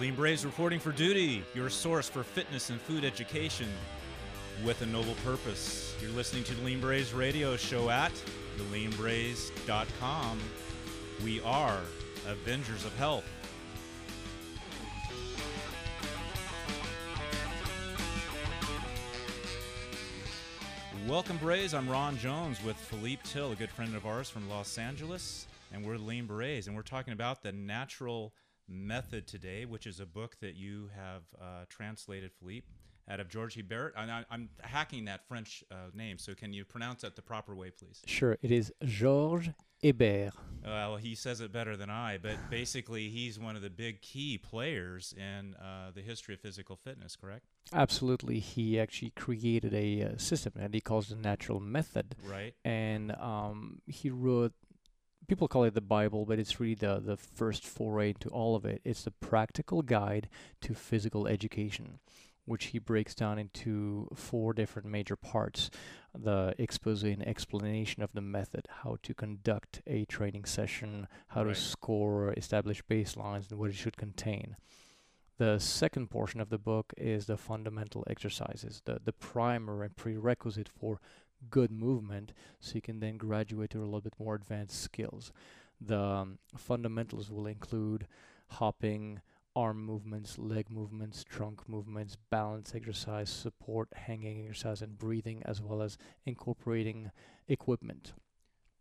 Lean Berets reporting for duty, your source for fitness and food education with a noble purpose. You're listening to the Lean Berets Radio Show at theleanberets.com. We are Avengers of Health. Welcome, Berets. I'm Ron Jones with Philippe Till, a good friend of ours from Los Angeles, and we're Lean Berets, and we're talking about the natural method today, which is a book that you have translated, Philippe, out of Georges Hébert. I'm hacking that French name, so can you pronounce that the proper way, please? Sure. It is Georges Hébert. Well, he says it better than I, but basically he's one of the big key players in the history of physical fitness, correct? Absolutely. He actually created a system that he calls the natural method. Right. And he wrote, people call it the Bible, but it's really the first foray into all of it. It's the practical guide to physical education, which he breaks down into four different major parts: the expose and explanation of the method, how to conduct a training session, how to score, establish baselines, and what it should contain. The second portion of the book is the fundamental exercises, the primer and prerequisite for good movement, so you can then graduate to a little bit more advanced skills. The fundamentals will include hopping, arm movements, leg movements, trunk movements, balance exercise, support, hanging exercise, and breathing, as well as incorporating equipment.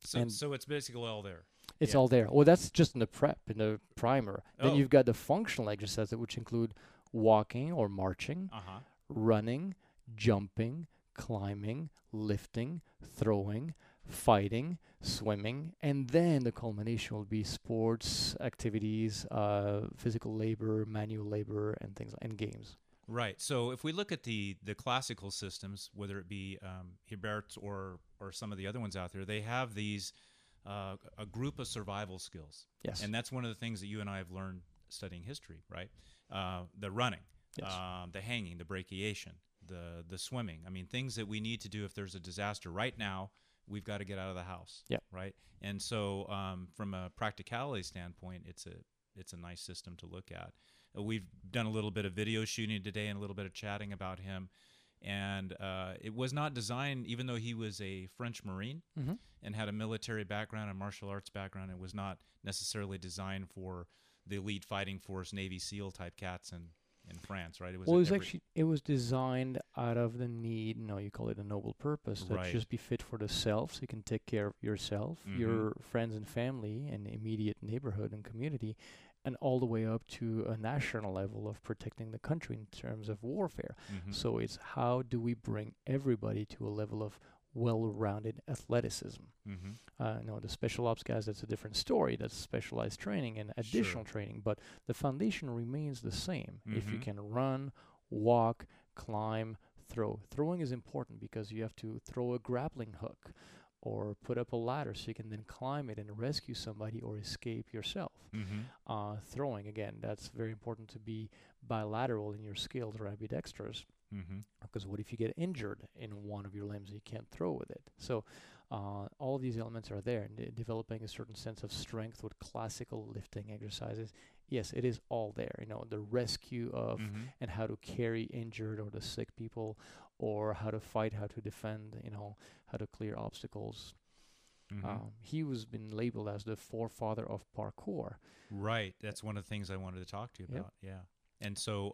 So it's basically all there. It's all there. Well, that's just in the prep, in the primer. Then you've got the functional exercises, which include walking or marching, running, jumping, climbing, lifting, throwing, fighting, swimming, and then the culmination will be sports activities, physical labor, manual labor, and things, and games. Right. So if we look at the classical systems, whether it be Hébert's or some of the other ones out there, they have these a group of survival skills. Yes. And that's one of the things that you and I have learned studying history. Right. The running, yes. The hanging, the brachiation, the swimming. I mean, things that we need to do if there's a disaster right now. We've got to get out of the house, right? And so from a practicality standpoint, it's a nice system to look at. We've done a little bit of video shooting today and a little bit of chatting about him. And it was not designed, even though he was a French Marine and had a military background and martial arts background, it was not necessarily designed for the elite fighting force, Navy SEAL type cats and in France, right? It was designed out of the need, you call it a noble purpose, that just be fit for the self, so you can take care of yourself, your friends and family, and immediate neighborhood and community, and all the way up to a national level of protecting the country in terms of warfare. So it's how do we bring everybody to a level of well-rounded athleticism. The special ops guys, that's a different story. That's specialized training and additional training, but the foundation remains the same. If you can run, walk, climb, throw. Throwing is important because you have to throw a grappling hook or put up a ladder so you can then climb it and rescue somebody or escape yourself. Throwing, again, that's very important to be bilateral in your skills or ambidextrous. Because what if you get injured in one of your limbs and you can't throw with it? So all these elements are there, and developing a certain sense of strength with classical lifting exercises. Yes, it is all there. The rescue of and how to carry injured or the sick people, or how to fight, how to defend, how to clear obstacles. He was been labeled as the forefather of parkour. Right. That's one of the things I wanted to talk to you about. Yeah. And so...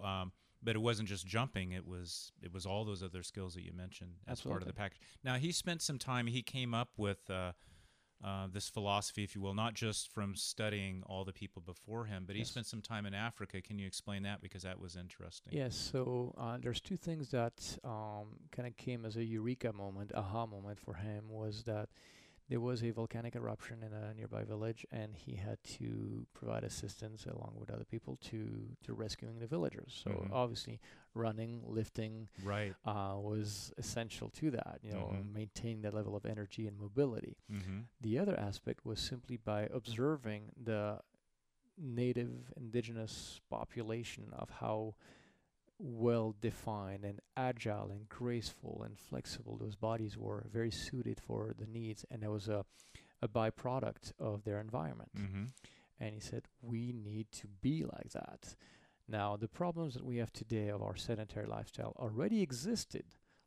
but it wasn't just jumping; it was all those other skills that you mentioned as part of the package. Now he spent some time. He came up with this philosophy, if you will, not just from studying all the people before him, but he spent some time in Africa. Can you explain that, because that was interesting? Yes. So there's two things that kind of came as a eureka moment, aha moment for him, was that there was a volcanic eruption in a nearby village, and he had to provide assistance along with other people to rescuing the villagers. So obviously running, lifting was essential to that, maintaining that level of energy and mobility. The other aspect was simply by observing the native indigenous population of how well-defined and agile and graceful and flexible those bodies were, very suited for the needs, and that was a byproduct of their environment. And he said, we need to be like that. Now, the problems that we have today of our sedentary lifestyle already existed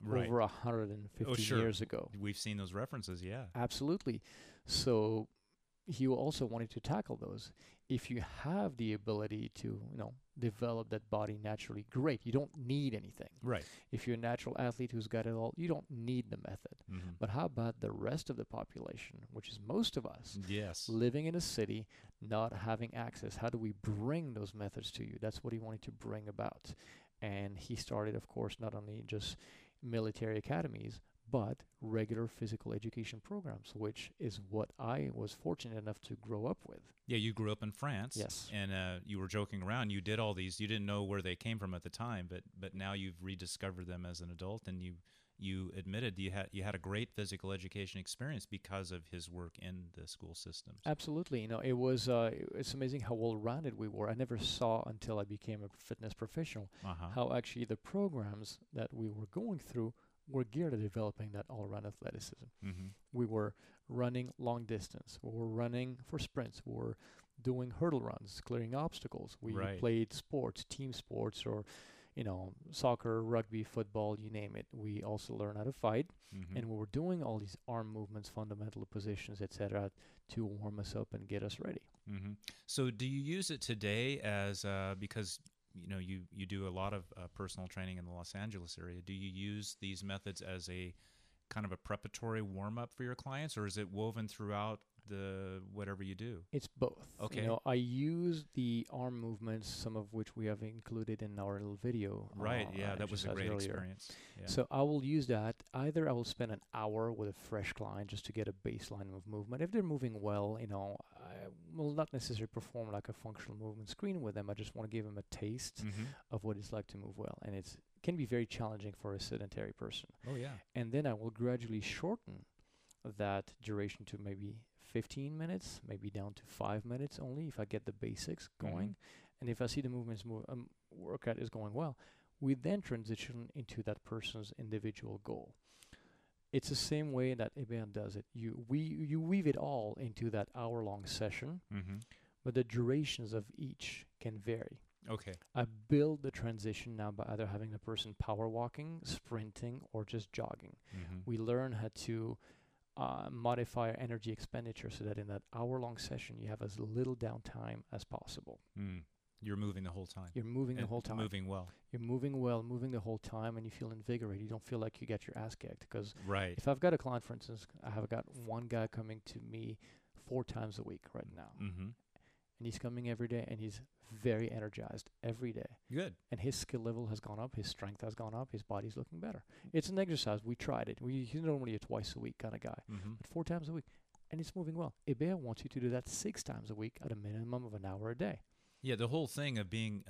over 150 years ago. We've seen those references, yeah. Absolutely. So you also wanted to tackle those. If you have the ability to, you know, develop that body naturally, great. You don't need anything. Right. If you're a natural athlete who's got it all, you don't need the method. Mm-hmm. But how about the rest of the population, which is most of us, yes, living in a city, not having access? How do we bring those methods to you? That's what he wanted to bring about. And he started, of course, not only just military academies, but regular physical education programs, which is what I was fortunate enough to grow up with. Yeah, you grew up in France. Yes. And you were joking around. You did all these. You didn't know where they came from at the time, but now you've rediscovered them as an adult, and you admitted you had a great physical education experience because of his work in the school systems. Absolutely. You know, it was it's amazing how well-rounded we were. I never saw until I became a fitness professional how actually the programs that we were going through were geared at developing that all-around athleticism. Mm-hmm. We were running long distance. We were running for sprints. We were doing hurdle runs, clearing obstacles. We played sports, team sports, or soccer, rugby, football, you name it. We also learned how to fight, and we were doing all these arm movements, fundamental positions, etc., to warm us up and get us ready. Mm-hmm. So, do you use it today as because you do a lot of personal training in the Los Angeles area. Do you use these methods as a kind of a preparatory warm-up for your clients, or is it woven throughout the whatever you do? It's both. Okay. I use the arm movements, some of which we have included in our little video. Right, yeah, that was a great experience. Yeah. So I will use that. Either I will spend an hour with a fresh client just to get a baseline of movement. If they're moving well, I will not necessarily perform like a functional movement screen with them. I just want to give them a taste of what it's like to move well, and it can be very challenging for a sedentary person. Oh, yeah. And then I will gradually shorten that duration to maybe 15 minutes, maybe down to 5 minutes only if I get the basics going. And if I see the workout is going well, we then transition into that person's individual goal. It's the same way that Hébert does it. You weave it all into that hour-long session, but the durations of each can vary. Okay. I build the transition now by either having the person power walking, sprinting, or just jogging. We learn how to modify energy expenditure so that in that hour-long session you have as little downtime as possible. You're moving the whole time. You're moving the whole time. Moving well. You're moving well, moving the whole time, and you feel invigorated. You don't feel like you get your ass kicked. Because if I've got a client, for instance, I have got one guy coming to me 4 times a week right now. And he's coming every day, and he's very energized every day. Good. And his skill level has gone up. His strength has gone up. His body's looking better. It's an exercise. We tried it. He's normally a twice-a-week kind of guy, but 4 times a week. And it's moving well. Hébert wants you to do that 6 times a week at a minimum of an hour a day. Yeah, the whole thing of being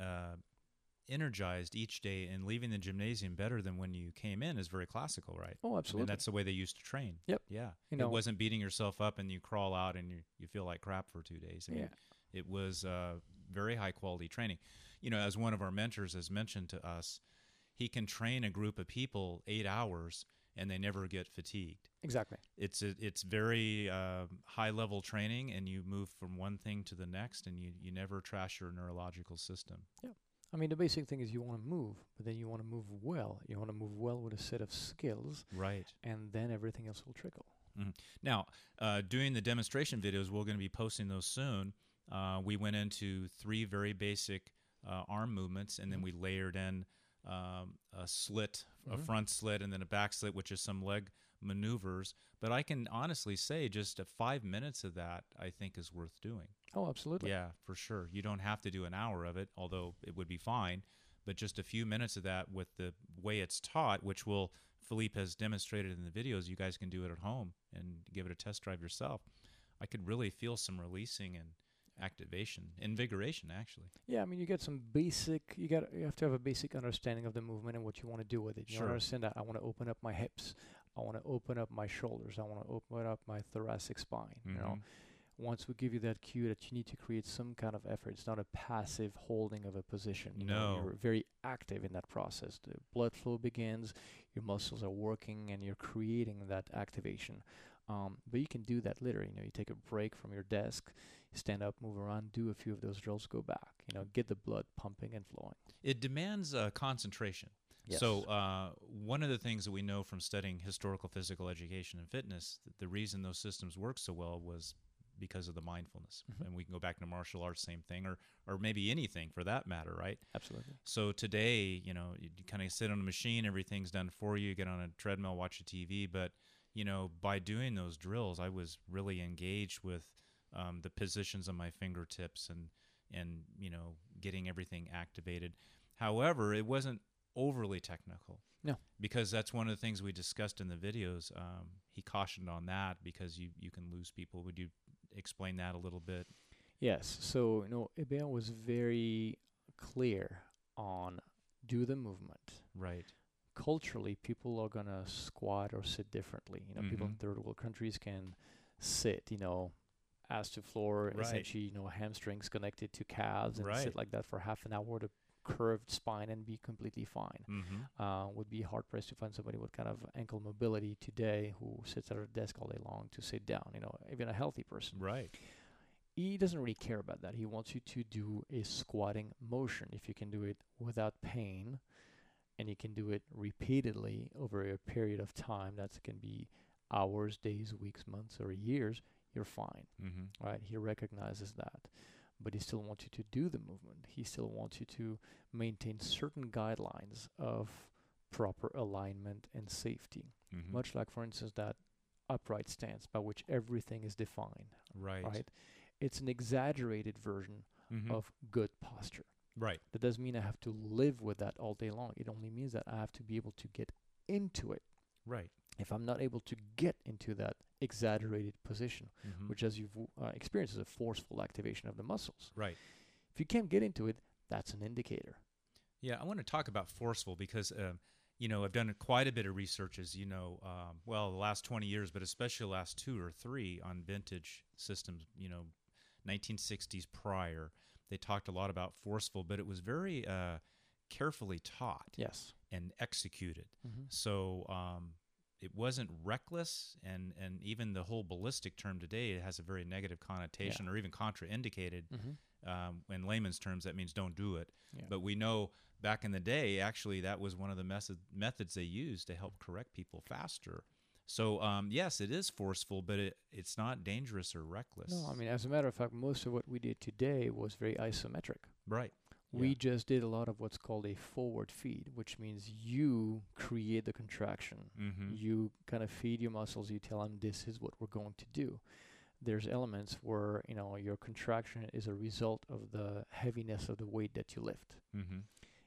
energized each day and leaving the gymnasium better than when you came in is very classical, right? Oh, absolutely. And that's the way they used to train. Yep. Yeah. It wasn't beating yourself up and you crawl out and you feel like crap for 2 days. Yeah. It was very high-quality training. As one of our mentors has mentioned to us, he can train a group of people 8 hours and they never get fatigued. Exactly. It's very high-level training, and you move from one thing to the next, and you never trash your neurological system. Yeah. The basic thing is you want to move, but then you want to move well. You want to move well with a set of skills. Right. And then everything else will trickle. Mm-hmm. Now, doing the demonstration videos, we're going to be posting those soon. We went into 3 very basic arm movements, and then we layered in a slit, a front slit, and then a back slit, which is some leg maneuvers. But I can honestly say just 5 minutes of that I think is worth doing. Oh, absolutely. Yeah, for sure. You don't have to do an hour of it, although it would be fine. But just a few minutes of that with the way it's taught, which Philippe has demonstrated in the videos. You guys can do it at home and give it a test drive yourself. I could really feel some releasing and activation, invigoration, actually. Yeah, you get some basic. You have to have a basic understanding of the movement and what you want to do with it. You understand that I want to open up my hips, I want to open up my shoulders, I want to open up my thoracic spine. Once we give you that cue, that you need to create some kind of effort. It's not a passive holding of a position. You're very active in that process. The blood flow begins, your muscles are working, and you're creating that activation. But you can do that literally. You know, you take a break from your desk, you stand up, move around, do a few of those drills, go back. You know, get the blood pumping and flowing. It demands concentration. Yes. So one of the things that we know from studying historical physical education and fitness, that the reason those systems work so well was because of the mindfulness. Mm-hmm. And we can go back to martial arts, same thing, or maybe anything for that matter, right? Absolutely. So today, you know, you kind of sit on a machine, everything's done for you, you get on a treadmill, watch a TV, but, you know, by doing those drills, I was really engaged with the positions on my fingertips and, you know, getting everything activated. However, it wasn't overly technical. No. Because that's one of the things we discussed in the videos. He cautioned on that because you can lose people. Would you explain that a little bit? Yes. So, you know, Hébert was very clear on do the movement. Right. Culturally, people are going to squat or sit differently. You know, mm-hmm. people in third world countries can sit, you know, ass to floor, right. essentially, you know, hamstrings connected to calves and right. sit like that for half an hour to curved spine and be completely fine. Mm-hmm. Would be hard pressed to find somebody with kind of ankle mobility today who sits at her desk all day long to sit down, you know, even a healthy person. Right. He doesn't really care about that. He wants you to do a squatting motion. If you can do it without pain and you can do it repeatedly over a period of time, that can be hours, days, weeks, months, or years, you're fine. Mm-hmm. Right? He recognizes that. But he still wants you to do the movement. He still wants you to maintain certain guidelines of proper alignment and safety. Mm-hmm. Much like, for instance, that upright stance by which everything is defined. Right. Right? It's an exaggerated version mm-hmm. of good posture. Right. That doesn't mean I have to live with that all day long. It only means that I have to be able to get into it. Right. If I'm not able to get into that exaggerated position, mm-hmm. which as you've experienced is a forceful activation of the muscles. Right. If you can't get into it, that's an indicator. Yeah, I want to talk about forceful because, you know, I've done quite a bit of research as, you know, well, the last 20 years, but especially the last 2 or 3 on vintage systems, you know, 1960s prior. They talked a lot about forceful, but it was very carefully taught. Yes. And executed. Mm-hmm. So, it wasn't reckless, and even the whole ballistic term today, it has a very negative connotation yeah. or even contraindicated. Mm-hmm. In layman's terms, that means don't do it. Yeah. But we know back in the day, actually, that was one of the methods they used to help correct people faster. So, yes, it is forceful, but it's not dangerous or reckless. No, I mean, as a matter of fact, most of what we did today was very isometric. Right. We yeah. just did a lot of what's called a forward feed, which means you create the contraction. Mm-hmm. You kind of feed your muscles. You tell them this is what we're going to do. There's elements where, you know, your contraction is a result of the heaviness of the weight that you lift. Mm-hmm.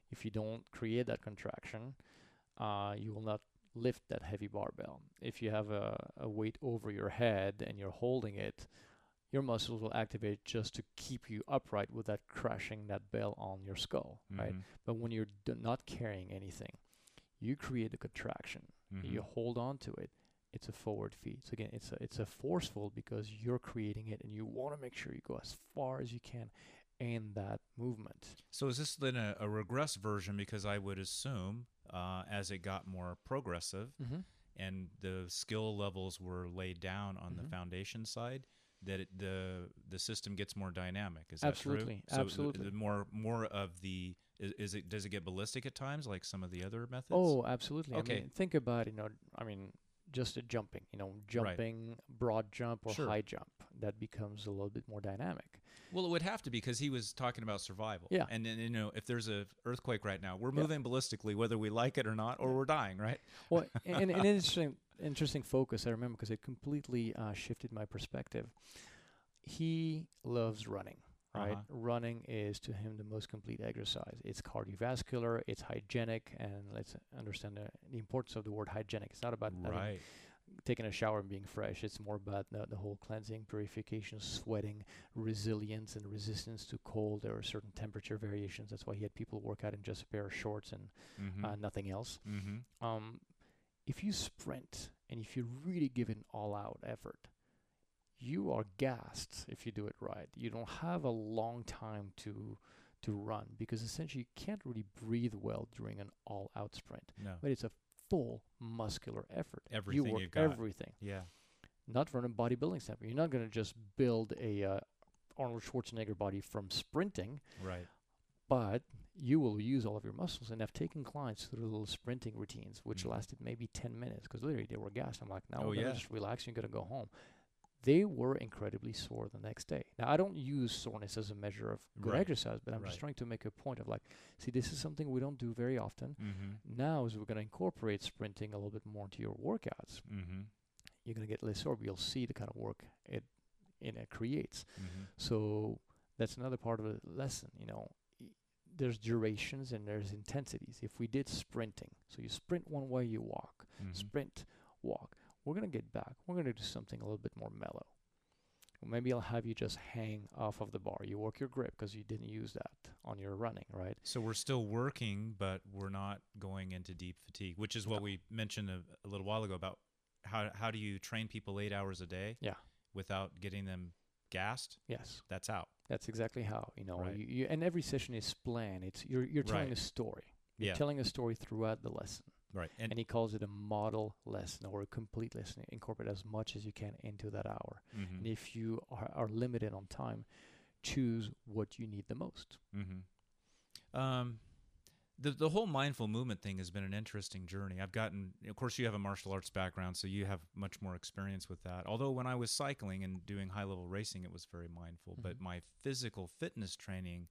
If you don't create that contraction, you will not lift that heavy barbell. If you have a weight over your head and you're holding it, your muscles will activate just to keep you upright without crashing that bell on your skull, mm-hmm. right? But when you're not carrying anything, you create a contraction. Mm-hmm. You hold on to it. It's a forward feed. So again, it's a forceful because you're creating it and you want to make sure you go as far as you can in that movement. So is this then a regress version? Because I would assume as it got more progressive mm-hmm. and the skill levels were laid down on mm-hmm. the foundation side, that the system gets more dynamic. Is that absolutely true? So absolutely. The more of the does it get ballistic at times like some of the other methods? Oh, absolutely. Okay. I mean, think about, you know, I mean, just a jumping, you know, right. broad jump or sure. high jump, that becomes a little bit more dynamic. Well, it would have to be because he was talking about survival. Yeah. And then, you know, if there's an earthquake right now, we're moving yeah. ballistically, whether we like it or not, or we're dying, right? Well, and an interesting focus, I remember, because it completely shifted my perspective. He loves running. Right, uh-huh. Running is to him the most complete exercise. It's cardiovascular, it's hygienic, and let's understand the importance of the word hygienic. It's not about right. Taking a shower and being fresh. It's more about the whole cleansing, purification, sweating, resilience, and resistance to cold or certain temperature variations. That's why he had people work out in just a pair of shorts and mm-hmm. Nothing else. Mm-hmm. If you sprint and if you really give an all-out effort, you are gassed if you do it right. You don't have a long time to run because essentially you can't really breathe well during an all-out sprint. No. But it's a full muscular effort. Everything you work. Everything. Yeah. not from a bodybuilding standpoint. You're not going to just build a Arnold Schwarzenegger body from sprinting. Right. But you will use all of your muscles. And I've taken clients through little sprinting routines, which lasted maybe 10 minutes because literally they were gassed. I'm like, now we're going to just relax. You're going to go home. They were incredibly sore the next day. Now, I don't use soreness as a measure of good exercise, but I'm just trying to make a point of like, see, this is something we don't do very often. Now is we're going to incorporate sprinting a little bit more into your workouts. You're going to get less sore, but you'll see the kind of work it creates. So that's another part of the lesson, you know. There's durations and there's intensities. If we did sprinting, so you sprint one way, you walk, sprint, walk. We're going to get back. We're going to do something a little bit more mellow. Or maybe I'll have you just hang off of the bar. You work your grip because you didn't use that on your running, right? So we're still working, but we're not going into deep fatigue, which is what we mentioned a little while ago about how do you train people 8 hours a day without getting them gassed? Yes. That's how. That's exactly how, you know. You and every session is planned. It's you're telling a story. You're telling a story throughout the lesson. Right. And he calls it a model lesson or a complete lesson. Incorporate as much as you can into that hour. And if you are limited on time, choose what you need the most. The whole mindful movement thing has been an interesting journey. I've gotten, of course, you have a martial arts background, so you have much more experience with that. Although when I was cycling and doing high-level racing, it was very mindful. But my physical fitness training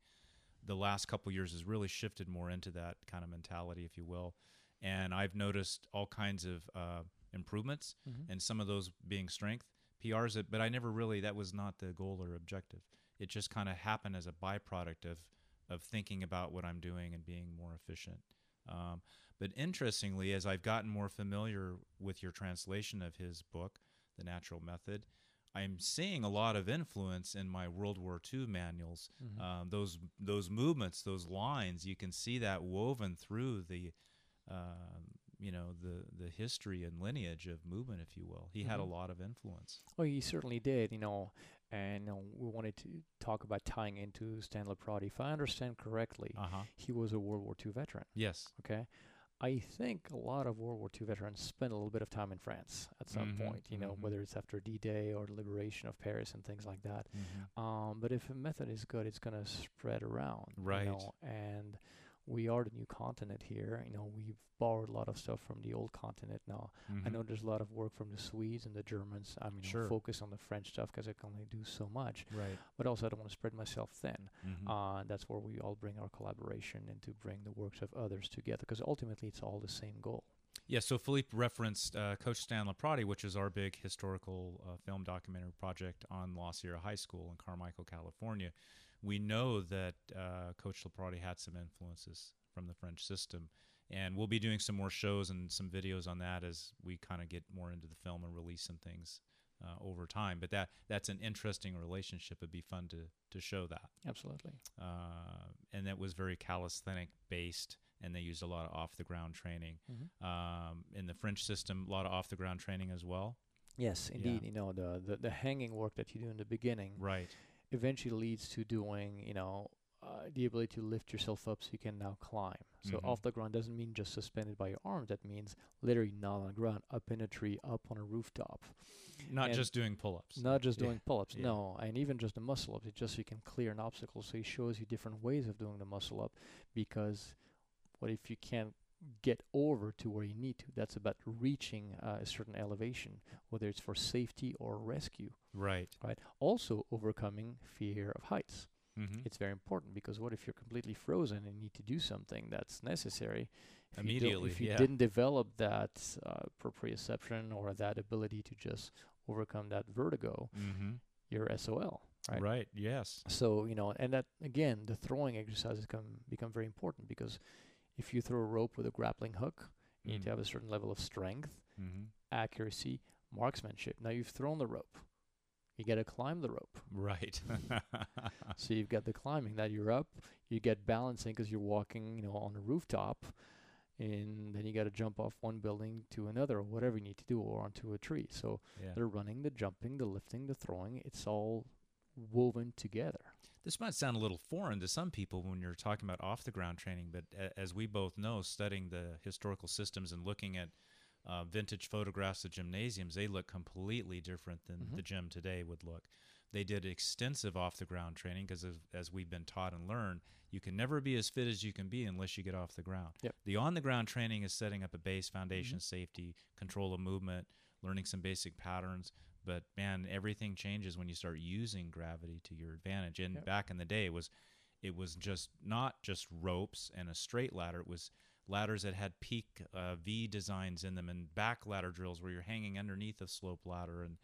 the last couple of years has really shifted more into that kind of mentality, if you will. And I've noticed all kinds of improvements, and some of those being strength PRs. But I never really, that was not the goal or objective. It just kind of happened as a byproduct of thinking about what I'm doing and being more efficient. But interestingly, as I've gotten more familiar with your translation of his book, The Natural Method, I'm seeing a lot of influence in my World War II manuals. Those movements, those lines, you can see that woven through the history and lineage of movement, if you will. He had a lot of influence. Oh, he certainly did, you know. And we wanted to talk about tying into Stan LeProtti. If I understand correctly, he was a World War II veteran. Yes. Okay. I think a lot of World War II veterans spent a little bit of time in France at some point, you know, whether it's after D-Day or the liberation of Paris and things like that. But if a method is good, it's going to spread around. Right. You know, and we are the new continent here. You know, we've borrowed a lot of stuff from the old continent now. I know there's a lot of work from the Swedes and the Germans. I'm focused on the French stuff because I can only do so much. Right. But also I don't want to spread myself thin. That's where we all bring our collaboration and to bring the works of others together because ultimately it's all the same goal. Yeah, so Philippe referenced Coach Stan LeProtti, which is our big historical film documentary project on La Sierra High School in Carmichael, California. We know that Coach LeProtti had some influences from the French system, and we'll be doing some more shows and some videos on that as we kind of get more into the film and release some things over time. But that's an interesting relationship. It'd be fun to show that. Absolutely. And that was very calisthenic-based, and they used a lot of off-the-ground training. In the French system, a lot of off-the-ground training as well. Yes, indeed. Yeah. You know, the hanging work that you do in the beginning. Right. Eventually leads to doing, you know, the ability to lift yourself up so you can now climb. So off the ground doesn't mean just suspended by your arms. That means literally not on the ground, up in a tree, up on a rooftop. Not just doing pull-ups. Not just doing pull-ups, no. And even just the muscle-ups. It's just so you can clear an obstacle. So he shows you different ways of doing the muscle-up because what if you can't get over to where you need to? That's about reaching a certain elevation, whether it's for safety or rescue. Right. Also overcoming fear of heights. It's very important because what if you're completely frozen and need to do something that's necessary? If you didn't develop that proprioception or that ability to just overcome that vertigo, you're SOL. Right. Yes. So, you know, and that, again, the throwing exercises become very important because if you throw a rope with a grappling hook, you need to have a certain level of strength, accuracy, marksmanship. Now you've thrown the rope. You got to climb the rope. Right. So you've got the climbing. Now you're up. You get balancing because you're walking, you know, on a rooftop. And then you got to jump off one building to another or whatever you need to do or onto a tree. So the running, the jumping, the lifting, the throwing, it's all woven together. This might sound a little foreign to some people when you're talking about off-the-ground training, but as we both know, studying the historical systems and looking at vintage photographs of gymnasiums, they look completely different than the gym today would look. They did extensive off-the-ground training because, as we've been taught and learned, you can never be as fit as you can be unless you get off the ground. Yep. The on-the-ground training is setting up a base, foundation, safety, control of movement, learning some basic patterns. But, man, everything changes when you start using gravity to your advantage. And back in the day, it was just not just ropes and a straight ladder. It was ladders that had peak V designs in them, and back ladder drills where you're hanging underneath a slope ladder, and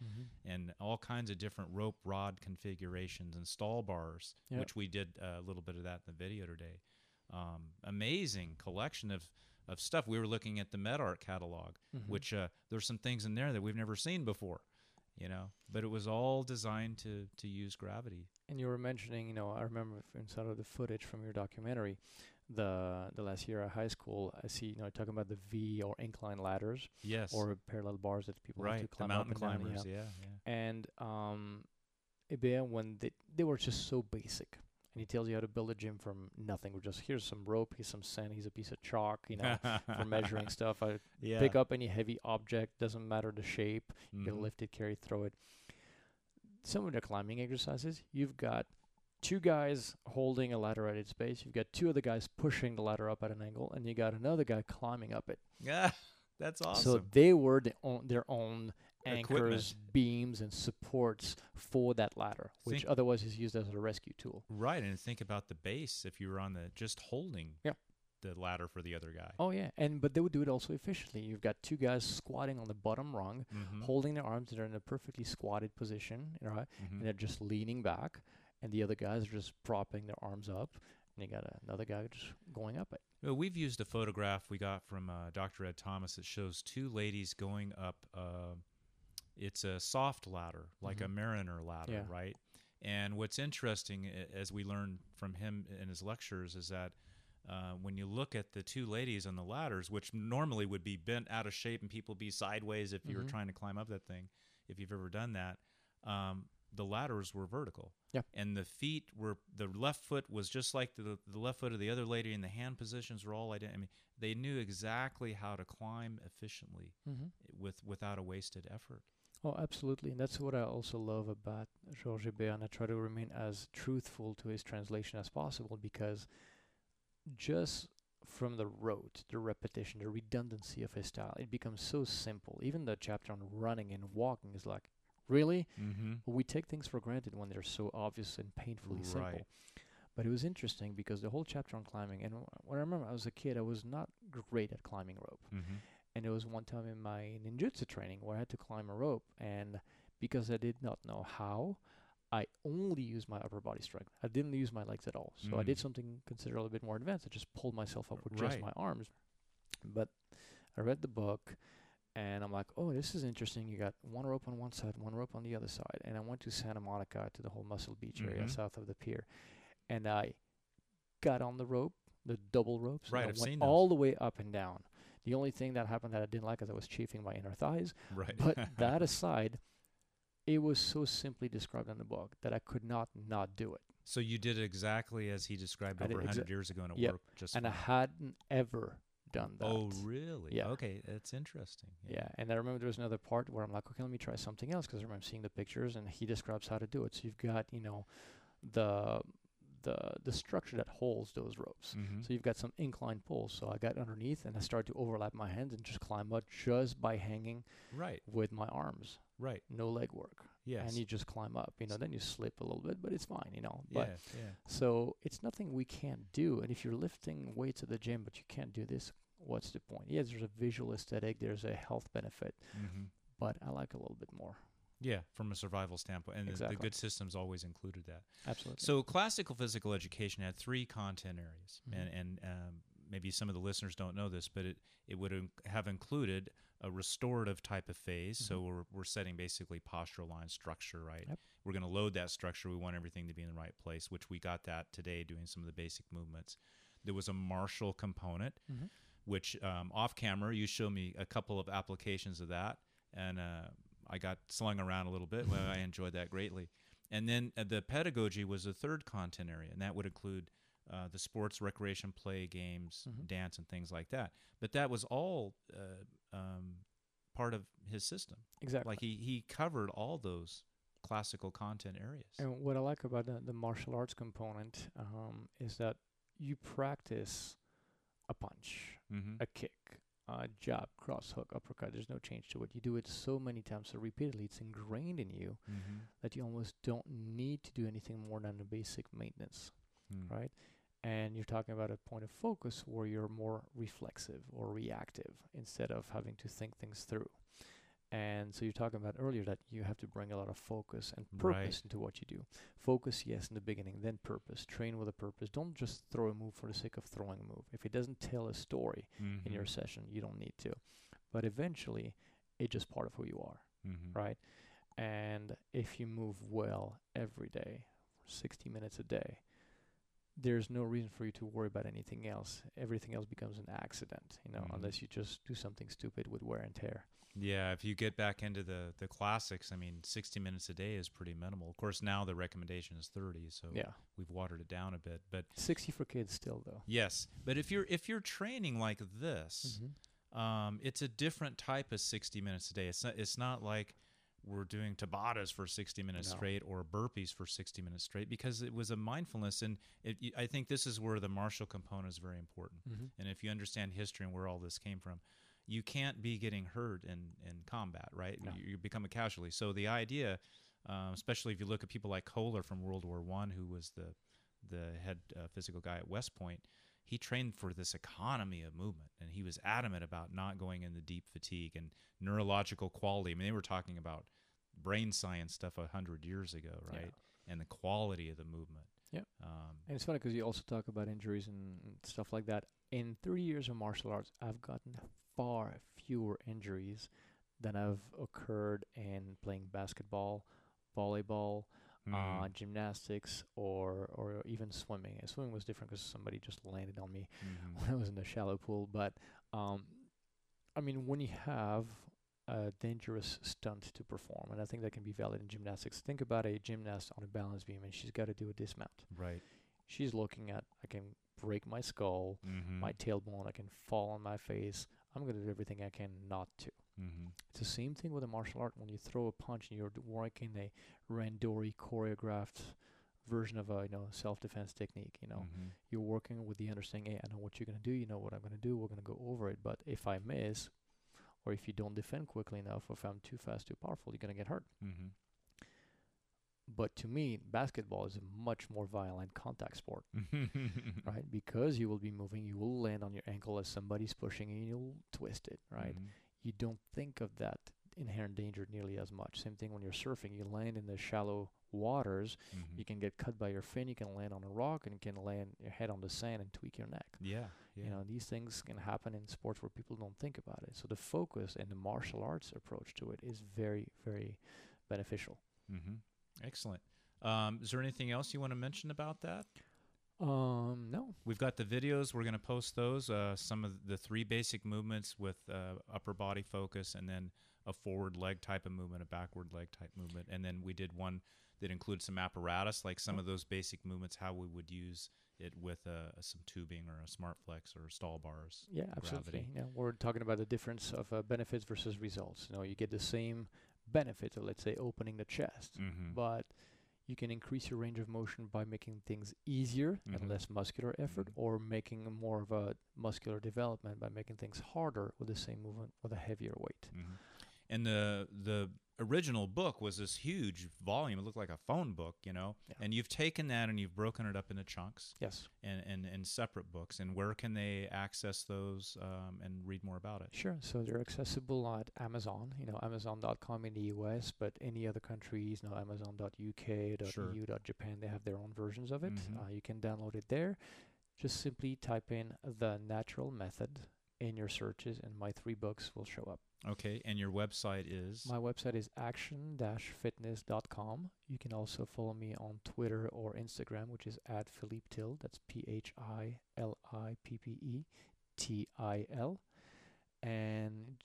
and all kinds of different rope rod configurations and stall bars, which we did a little bit of that in the video today. Amazing collection of stuff. We were looking at the MedArt catalog, which there's some things in there that we've never seen before, you know, but it was all designed to use gravity. And you were mentioning, you know, I remember inside of the footage from your documentary, the La Sierra High School, I see, you know, talking about the V or incline ladders, or parallel bars that people have to climb up and down. Right, the mountain climbers, And Hébert, when they were just so basic, and he tells you how to build a gym from nothing. We're just, here's some rope, here's some sand, here's a piece of chalk, you know, for measuring stuff. Pick up any heavy object, doesn't matter the shape, you can lift it, carry, throw it. Some of the climbing exercises, you've got two guys holding a ladder at its base. You've got two other guys pushing the ladder up at an angle, and you got another guy climbing up it. Yeah, that's awesome. So they were their own anchors, beams, and supports for that ladder, which otherwise is used as a rescue tool. Right, and think about the base if you were on the just holding. Yeah. The ladder for the other guy. Oh, yeah. But they would do it also efficiently. You've got two guys squatting on the bottom rung, holding their arms, and they're in a perfectly squatted position, right? And they're just leaning back, and the other guys are just propping their arms up, and you got another guy just going up it. Well, we've used a photograph we got from Dr. Ed Thomas that shows two ladies going up. It's a soft ladder, like a mariner ladder, right? And what's interesting, as we learned from him in his lectures, is that when you look at the two ladies on the ladders, which normally would be bent out of shape and people be sideways if you were trying to climb up that thing, if you've ever done that, the ladders were vertical. Yeah. And the feet were, the left foot was just like the left foot of the other lady, and the hand positions were all identical. I mean, they knew exactly how to climb efficiently without a wasted effort. Oh, absolutely. And that's what I also love about Georges Hébert, and I try to remain as truthful to his translation as possible, because just from the rote, the repetition, the redundancy of his style, it becomes so simple. Even the chapter on running and walking is like, really? We take things for granted when they're so obvious and painfully simple. But it was interesting because the whole chapter on climbing, and when I remember I was a kid, I was not great at climbing rope. And it was one time in my ninjutsu training where I had to climb a rope, and because I did not know how, I only used my upper body strength. I didn't use my legs at all. So I did something considered a little bit more advanced. I just pulled myself up with just my arms. But I read the book, and I'm like, oh, this is interesting. You got one rope on one side, one rope on the other side. And I went to Santa Monica, to the whole Muscle Beach area south of the pier. And I got on the rope, the double ropes. Right, I've seen those. All the way up and down. The only thing that happened that I didn't like is I was chafing my inner thighs. Right. But that aside, it was so simply described in the book that I could not do it. So you did exactly as he described over 100 years ago, and it worked just fine. And I hadn't ever done that. Oh, really? Yeah. Okay, that's interesting. Yeah, and I remember there was another part where I'm like, okay, let me try something else, because I remember seeing the pictures, and he describes how to do it. So you've got, you know, the structure that holds those ropes. So you've got some inclined pulls. So I got underneath, and I started to overlap my hands and just climb up just by hanging with my arms. Right. No leg work. Yes. And you just climb up, you know, then you slip a little bit, but it's fine, you know. But yeah. So it's nothing we can't do. And if you're lifting weights at the gym, but you can't do this, what's the point? Yes, there's a visual aesthetic, there's a health benefit, but I like a little bit more. Yeah, from a survival standpoint. And the good systems always included that. Absolutely. So classical physical education had three content areas. And maybe some of the listeners don't know this, but it would have included a restorative type of phase. So we're setting basically postural line structure, right? Yep. We're going to load that structure. We want everything to be in the right place, which we got that today doing some of the basic movements. There was a martial component, which off camera, you show me a couple of applications of that. And I got slung around a little bit. Well, I enjoyed that greatly. And then the pedagogy was the third content area, and that would include the sports, recreation, play, games, dance, and things like that. But that was all part of his system. Exactly. Like he covered all those classical content areas. And what I like about the martial arts component is that you practice a punch, a kick, a jab, cross hook, uppercut. There's no change to it. You do it so many times, so repeatedly, it's ingrained in you that you almost don't need to do anything more than the basic maintenance, right? And you're talking about a point of focus where you're more reflexive or reactive instead of having to think things through. And so you're talking about earlier that you have to bring a lot of focus and purpose into what you do. Focus, yes, in the beginning, then purpose. Train with a purpose. Don't just throw a move for the sake of throwing a move. If it doesn't tell a story in your session, you don't need to. But eventually, it's just part of who you are, right? And if you move well every day, for 60 minutes a day, there's no reason for you to worry about anything else. Everything else becomes an accident, you know, unless you just do something stupid with wear and tear. Yeah, if you get back into the classics, I mean, 60 minutes a day is pretty minimal. Of course, now the recommendation is 30, so we've watered it down a bit. But 60 for kids still, though. Yes, but if you're training like this, it's a different type of 60 minutes a day. It's not like we're doing Tabatas for 60 minutes straight or burpees for 60 minutes straight, because it was a mindfulness. And I think this is where the martial component is very important. And if you understand history and where all this came from, you can't be getting hurt in combat, right? No. You become a casualty. So the idea, especially if you look at people like Kohler from World War I, who was the head physical guy at West Point, he trained for this economy of movement, and he was adamant about not going into deep fatigue and neurological quality. I mean, they were talking about brain science stuff 100 years ago, right? Yeah. And the quality of the movement. Yeah. And it's funny because you also talk about injuries and stuff like that. In 30 years of martial arts, I've gotten far fewer injuries than have occurred in playing basketball, volleyball, gymnastics, or even swimming. And swimming was different because somebody just landed on me when I was in the shallow pool. But, I mean, when you have a dangerous stunt to perform, and I think that can be valid in gymnastics. Think about a gymnast on a balance beam, and she's got to do a dismount. Right. She's looking at, I can break my skull, my tailbone, I can fall on my face. I'm going to do everything I can not to. It's the same thing with a martial art. When you throw a punch and you're working a randori choreographed version of a self-defense technique, you're working with the understanding, hey, I know what you're going to do, you know what I'm going to do, we're going to go over it. But if I miss, or if you don't defend quickly enough, or if I'm too fast, too powerful, you're going to get hurt. But to me, basketball is a much more violent contact sport, right? Because you will be moving, you will land on your ankle as somebody's pushing you, and you'll twist it, right? You don't think of that inherent danger nearly as much. Same thing when you're surfing. You land in the shallow waters, you can get cut by your fin, you can land on a rock, and you can land your head on the sand and tweak your neck. Yeah. You know, these things can happen in sports where people don't think about it. So the focus and the martial arts approach to it is very, very beneficial. Excellent. Is there anything else you want to mention about that? No. We've got the videos. We're going to post those, some of the three basic movements with upper body focus, and then a forward leg type of movement, a backward leg type movement. And then we did one that includes some apparatus, like some of those basic movements, how we would use it with some tubing or a smart flex or stall bars. Yeah, absolutely. Yeah, we're talking about the difference of benefits versus results. You get the same benefit of, let's say, opening the chest, but you can increase your range of motion by making things easier and less muscular effort, or making more of a muscular development by making things harder with the same movement with a heavier weight. And the original book was this huge volume. It looked like a phone book, and you've taken that and you've broken it up into chunks. Yes. And separate books. And where can they access those and read more about it? Sure. So they're accessible at Amazon, amazon.com in the US, but any other countries, amazon.uk, .eu, .japan, they have their own versions of it. You can download it there. Just simply type in The Natural Method in your searches, and my three books will show up. Okay, and your website is? My website is action-fitness.com. You can also follow me on Twitter or Instagram, which is at Philippe Till. That's PHILIPPETIL.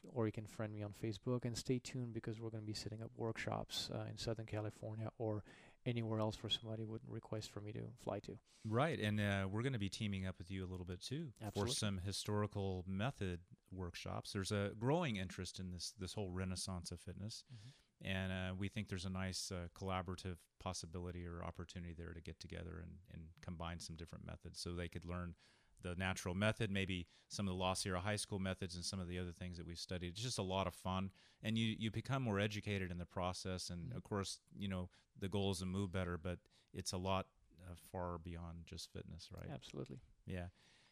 Or you can friend me on Facebook, and stay tuned because we're going to be setting up workshops in Southern California or anywhere else where somebody would request for me to fly to. Right, and we're going to be teaming up with you a little bit too. Absolutely. For some historical method workshops. There's a growing interest in this whole renaissance of fitness. Mm-hmm. And we think there's a nice collaborative possibility or opportunity there to get together and combine some different methods so they could learn the natural method, maybe some of the La Sierra High School methods and some of the other things that we've studied. It's just a lot of fun. And you become more educated in the process. And mm-hmm. of course, you know, the goal is to move better, but it's a lot far beyond just fitness, right? Absolutely. Yeah.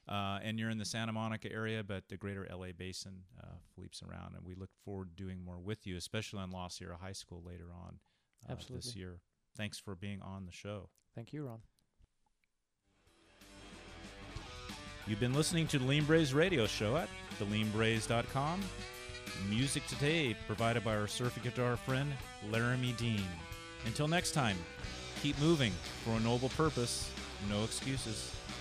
And you're in the Santa Monica area, but the greater LA basin, Philippe's around, and we look forward to doing more with you, especially on La Sierra High School later on this year. Thanks for being on the show. Thank you, Ron. You've been listening to the Lean Berets Radio Show at theleanberets.com. Music today provided by our surfing guitar friend, Laramie Dean. Until next time, keep moving for a noble purpose, no excuses.